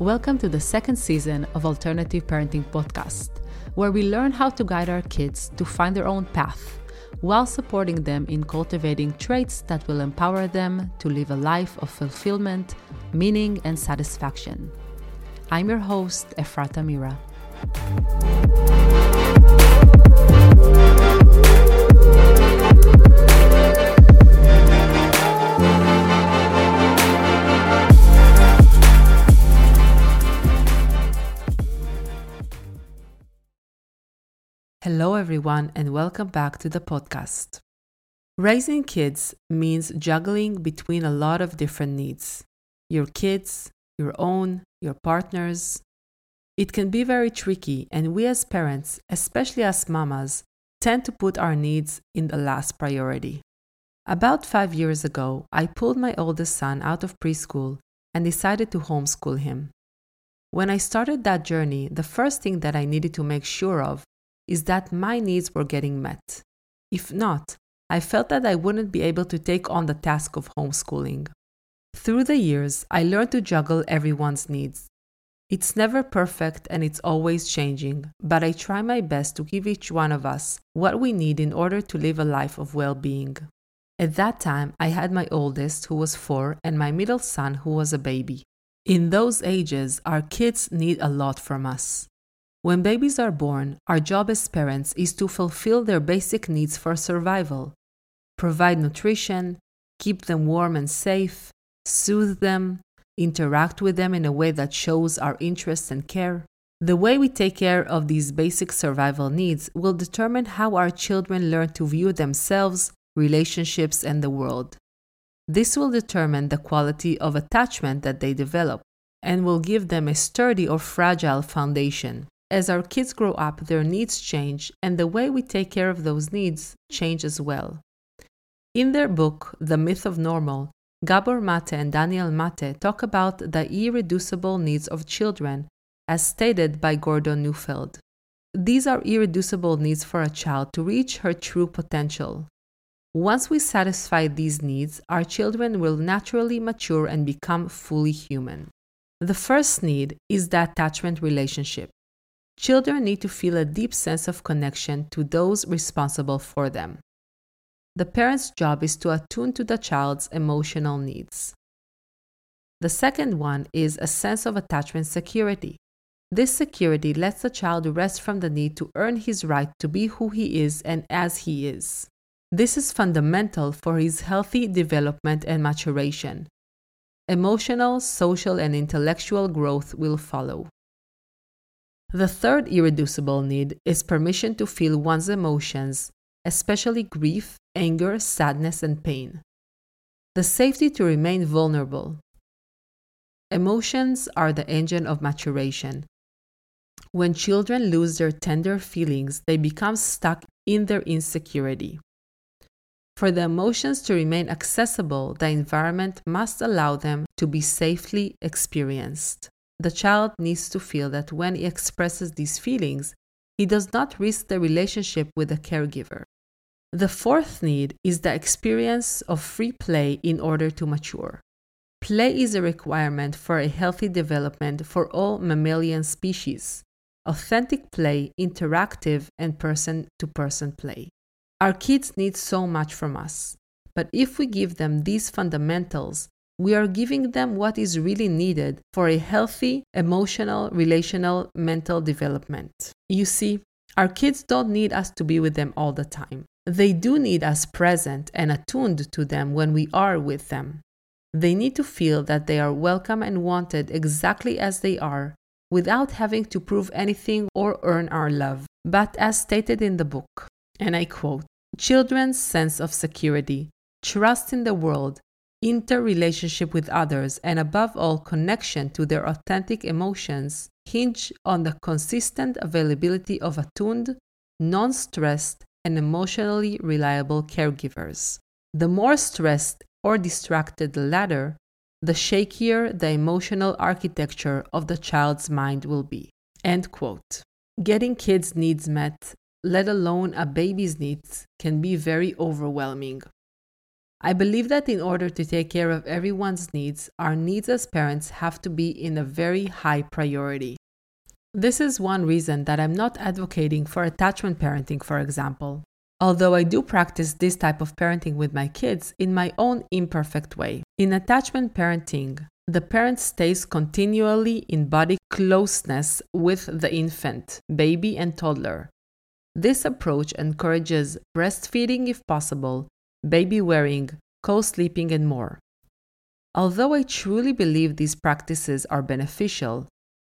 Welcome to the second season of Alternative Parenting Podcast, where we learn how to guide our kids to find their own path while supporting them in cultivating traits that will empower them to live a life of fulfillment, meaning, and satisfaction. I'm your host, Efrat Amira. Hello everyone and welcome back to the podcast. Raising kids means juggling between a lot of different needs. Your kids, your own, your partners. It can be very tricky, and we as parents, especially as mamas, tend to put our needs in the last priority. About 5 years ago, I pulled my oldest son out of preschool and decided to homeschool him. When I started that journey, the first thing that I needed to make sure of is that my needs were getting met. If not, I felt that I wouldn't be able to take on the task of homeschooling. Through the years, I learned to juggle everyone's needs. It's never perfect and it's always changing, but I try my best to give each one of us what we need in order to live a life of well-being. At that time, I had my oldest, who was 4, and my middle son, who was a baby. In those ages, our kids need a lot from us. When babies are born, our job as parents is to fulfill their basic needs for survival. Provide nutrition, keep them warm and safe, soothe them, interact with them in a way that shows our interest and care. The way we take care of these basic survival needs will determine how our children learn to view themselves, relationships, and the world. This will determine the quality of attachment that they develop and will give them a sturdy or fragile foundation. As our kids grow up, their needs change, and the way we take care of those needs change as well. In their book, The Myth of Normal, Gabor Mate and Daniel Mate talk about the irreducible needs of children, as stated by Gordon Neufeld. These are irreducible needs for a child to reach her true potential. Once we satisfy these needs, our children will naturally mature and become fully human. The first need is the attachment relationship. Children need to feel a deep sense of connection to those responsible for them. The parent's job is to attune to the child's emotional needs. The second one is a sense of attachment security. This security lets the child rest from the need to earn his right to be who he is and as he is. This is fundamental for his healthy development and maturation. Emotional, social, and intellectual growth will follow. The third irreducible need is permission to feel one's emotions, especially grief, anger, sadness, and pain. The safety to remain vulnerable. Emotions are the engine of maturation. When children lose their tender feelings, they become stuck in their insecurity. For the emotions to remain accessible, the environment must allow them to be safely experienced. The child needs to feel that when he expresses these feelings, he does not risk the relationship with the caregiver. The fourth need is the experience of free play in order to mature. Play is a requirement for a healthy development for all mammalian species. Authentic play, interactive, and person-to-person play. Our kids need so much from us, but if we give them these fundamentals, we are giving them what is really needed for a healthy, emotional, relational, mental development. You see, our kids don't need us to be with them all the time. They do need us present and attuned to them when we are with them. They need to feel that they are welcome and wanted exactly as they are, without having to prove anything or earn our love. But as stated in the book, and I quote, "Children's sense of security, trust in the world, interrelationship with others, and above all, connection to their authentic emotions hinge on the consistent availability of attuned, non-stressed, and emotionally reliable caregivers. The more stressed or distracted the latter, the shakier the emotional architecture of the child's mind will be." End quote. Getting kids' needs met, let alone a baby's needs, can be very overwhelming. I believe that in order to take care of everyone's needs, our needs as parents have to be in a very high priority. This is one reason that I'm not advocating for attachment parenting, for example, although I do practice this type of parenting with my kids in my own imperfect way. In attachment parenting, the parent stays continually in body closeness with the infant, baby, and toddler. This approach encourages breastfeeding if possible, baby wearing, co-sleeping, and more. Although I truly believe these practices are beneficial,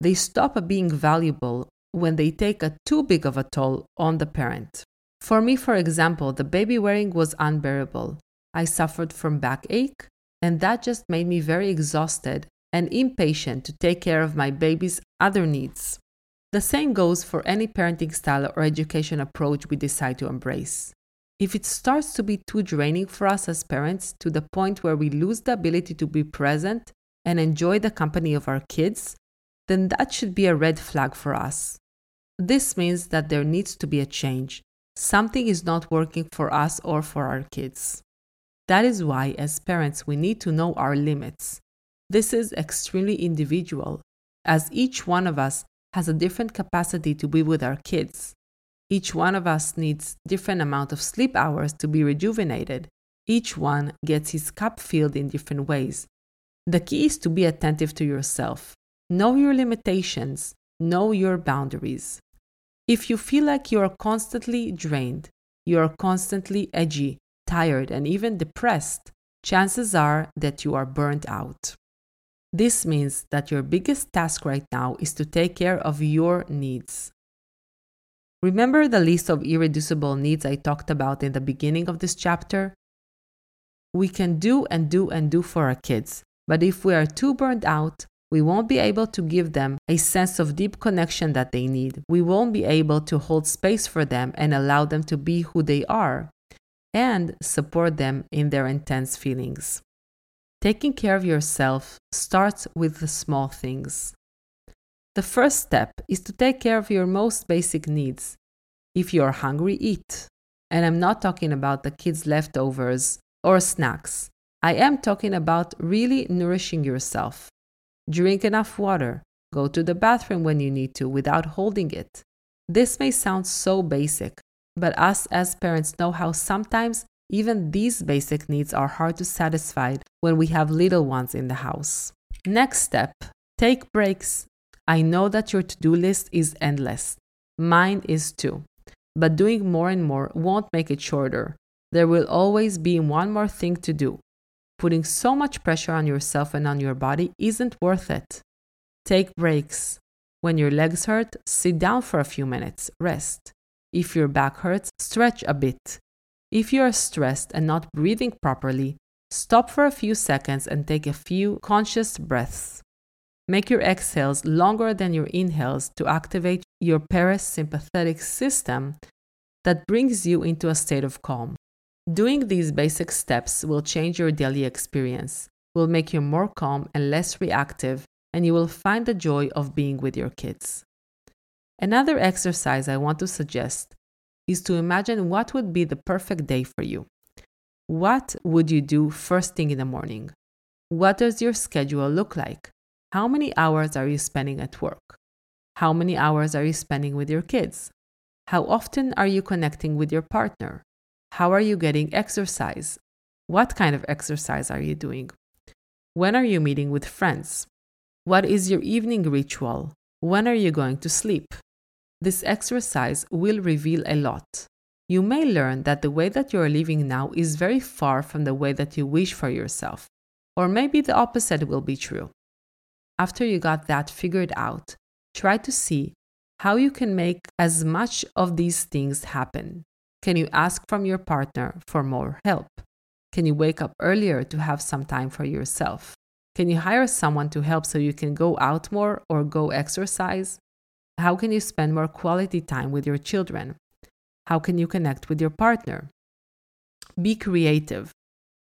they stop being valuable when they take too big of a toll on the parent. For me, for example, the baby wearing was unbearable. I suffered from backache, and that just made me very exhausted and impatient to take care of my baby's other needs. The same goes for any parenting style or education approach we decide to embrace. If it starts to be too draining for us as parents to the point where we lose the ability to be present and enjoy the company of our kids, then that should be a red flag for us. This means that there needs to be a change. Something is not working for us or for our kids. That is why, as parents, we need to know our limits. This is extremely individual, as each one of us has a different capacity to be with our kids. Each one of us needs different amount of sleep hours to be rejuvenated. Each one gets his cup filled in different ways. The key is to be attentive to yourself. Know your limitations. Know your boundaries. If you feel like you are constantly drained, you are constantly edgy, tired, and even depressed, chances are that you are burnt out. This means that your biggest task right now is to take care of your needs. Remember the list of irreducible needs I talked about in the beginning of this chapter? We can do and do and do for our kids, but if we are too burned out, we won't be able to give them a sense of deep connection that they need. We won't be able to hold space for them and allow them to be who they are and support them in their intense feelings. Taking care of yourself starts with the small things. The first step is to take care of your most basic needs. If you are hungry, eat. And I'm not talking about the kids' leftovers or snacks. I am talking about really nourishing yourself. Drink enough water. Go to the bathroom when you need to without holding it. This may sound so basic, but us as parents know how sometimes even these basic needs are hard to satisfy when we have little ones in the house. Next step, take breaks. I know that your to-do list is endless. Mine is too. But doing more and more won't make it shorter. There will always be one more thing to do. Putting so much pressure on yourself and on your body isn't worth it. Take breaks. When your legs hurt, sit down for a few minutes. Rest. If your back hurts, stretch a bit. If you are stressed and not breathing properly, stop for a few seconds and take a few conscious breaths. Make your exhales longer than your inhales to activate your parasympathetic system that brings you into a state of calm. Doing these basic steps will change your daily experience, will make you more calm and less reactive, and you will find the joy of being with your kids. Another exercise I want to suggest is to imagine what would be the perfect day for you. What would you do first thing in the morning? What does your schedule look like? How many hours are you spending at work? How many hours are you spending with your kids? How often are you connecting with your partner? How are you getting exercise? What kind of exercise are you doing? When are you meeting with friends? What is your evening ritual? When are you going to sleep? This exercise will reveal a lot. You may learn that the way that you are living now is very far from the way that you wish for yourself, or maybe the opposite will be true. After you got that figured out, try to see how you can make as much of these things happen. Can you ask from your partner for more help? Can you wake up earlier to have some time for yourself? Can you hire someone to help so you can go out more or go exercise? How can you spend more quality time with your children? How can you connect with your partner? Be creative.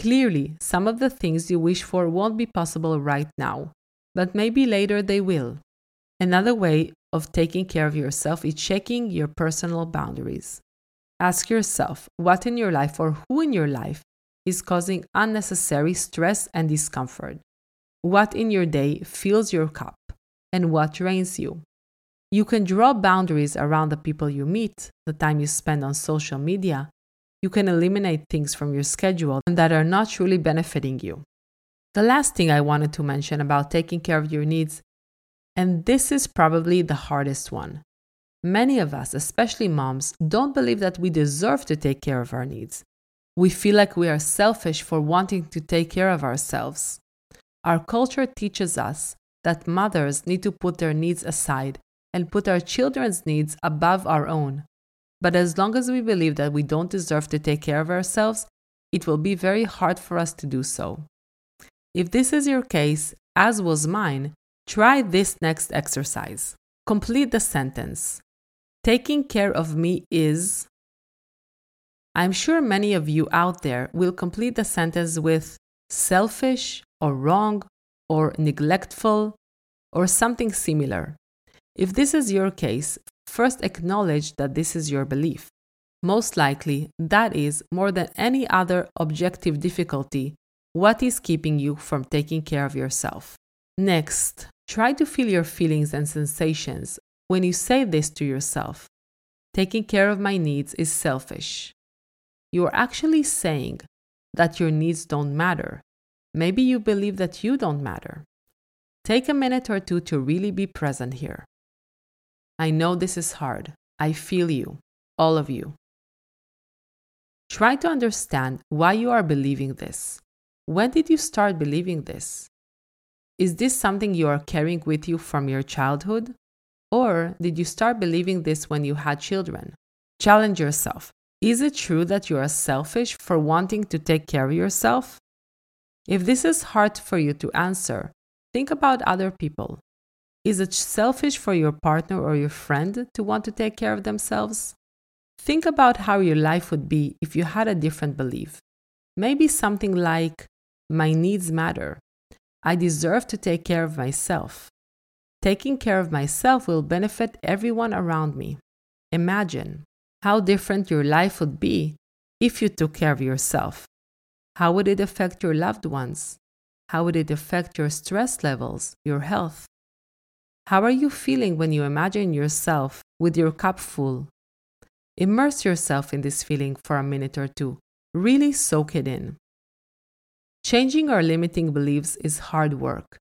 Clearly, some of the things you wish for won't be possible right now, but maybe later they will. Another way of taking care of yourself is checking your personal boundaries. Ask yourself what in your life or who in your life is causing unnecessary stress and discomfort. What in your day fills your cup and what drains you. You can draw boundaries around the people you meet, the time you spend on social media. You can eliminate things from your schedule that are not truly benefiting you. The last thing I wanted to mention about taking care of your needs, and this is probably the hardest one. Many of us, especially moms, don't believe that we deserve to take care of our needs. We feel like we are selfish for wanting to take care of ourselves. Our culture teaches us that mothers need to put their needs aside and put our children's needs above our own. But as long as we believe that we don't deserve to take care of ourselves, it will be very hard for us to do so. If this is your case, as was mine, try this next exercise. Complete the sentence. Taking care of me is... I'm sure many of you out there will complete the sentence with selfish or wrong or neglectful or something similar. If this is your case, first acknowledge that this is your belief. Most likely, that is, more than any other objective difficulty, what is keeping you from taking care of yourself. Next, try to feel your feelings and sensations when you say this to yourself. Taking care of my needs is selfish. You are actually saying that your needs don't matter. Maybe you believe that you don't matter. Take a minute or two to really be present here. I know this is hard. I feel you, all of you. Try to understand why you are believing this. When did you start believing this? Is this something you are carrying with you from your childhood? Or did you start believing this when you had children? Challenge yourself. Is it true that you are selfish for wanting to take care of yourself? If this is hard for you to answer, think about other people. Is it selfish for your partner or your friend to want to take care of themselves? Think about how your life would be if you had a different belief. Maybe something like, my needs matter. I deserve to take care of myself. Taking care of myself will benefit everyone around me. Imagine how different your life would be if you took care of yourself. How would it affect your loved ones? How would it affect your stress levels, your health? How are you feeling when you imagine yourself with your cup full? Immerse yourself in this feeling for a minute or two. Really soak it in. Changing our limiting beliefs is hard work.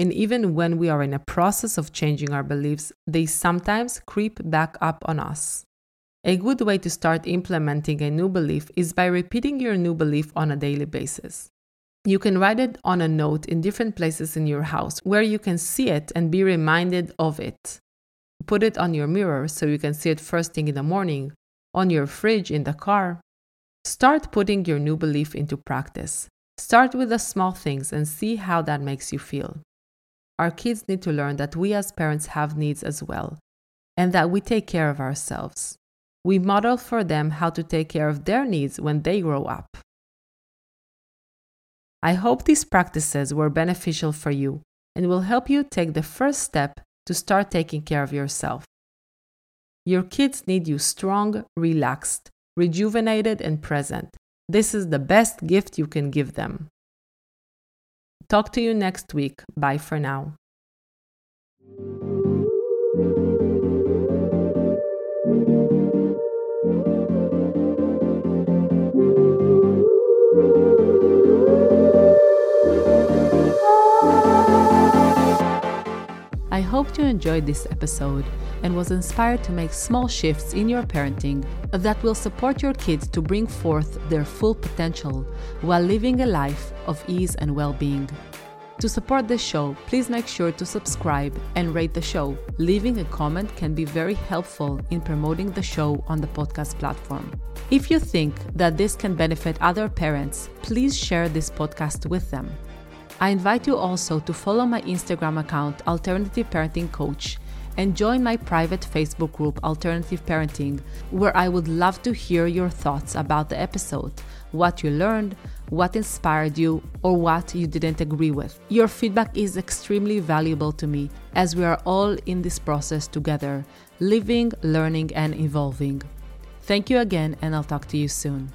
And even when we are in a process of changing our beliefs, they sometimes creep back up on us. A good way to start implementing a new belief is by repeating your new belief on a daily basis. You can write it on a note in different places in your house where you can see it and be reminded of it. Put it on your mirror so you can see it first thing in the morning, on your fridge, in the car. Start putting your new belief into practice. Start with the small things and see how that makes you feel. Our kids need to learn that we as parents have needs as well, and that we take care of ourselves. We model for them how to take care of their needs when they grow up. I hope these practices were beneficial for you and will help you take the first step to start taking care of yourself. Your kids need you strong, relaxed, rejuvenated, and present. This is the best gift you can give them. Talk to you next week. Bye for now. I hope you enjoyed this episode and was inspired to make small shifts in your parenting that will support your kids to bring forth their full potential while living a life of ease and well-being. To support the show, please make sure to subscribe and rate the show. Leaving a comment can be very helpful in promoting the show on the podcast platform. If you think that this can benefit other parents, please share this podcast with them. I invite you also to follow my Instagram account, Alternative Parenting Coach, and join my private Facebook group, Alternative Parenting, where I would love to hear your thoughts about the episode, what you learned, what inspired you, or what you didn't agree with. Your feedback is extremely valuable to me, as we are all in this process together, living, learning, and evolving. Thank you again, and I'll talk to you soon.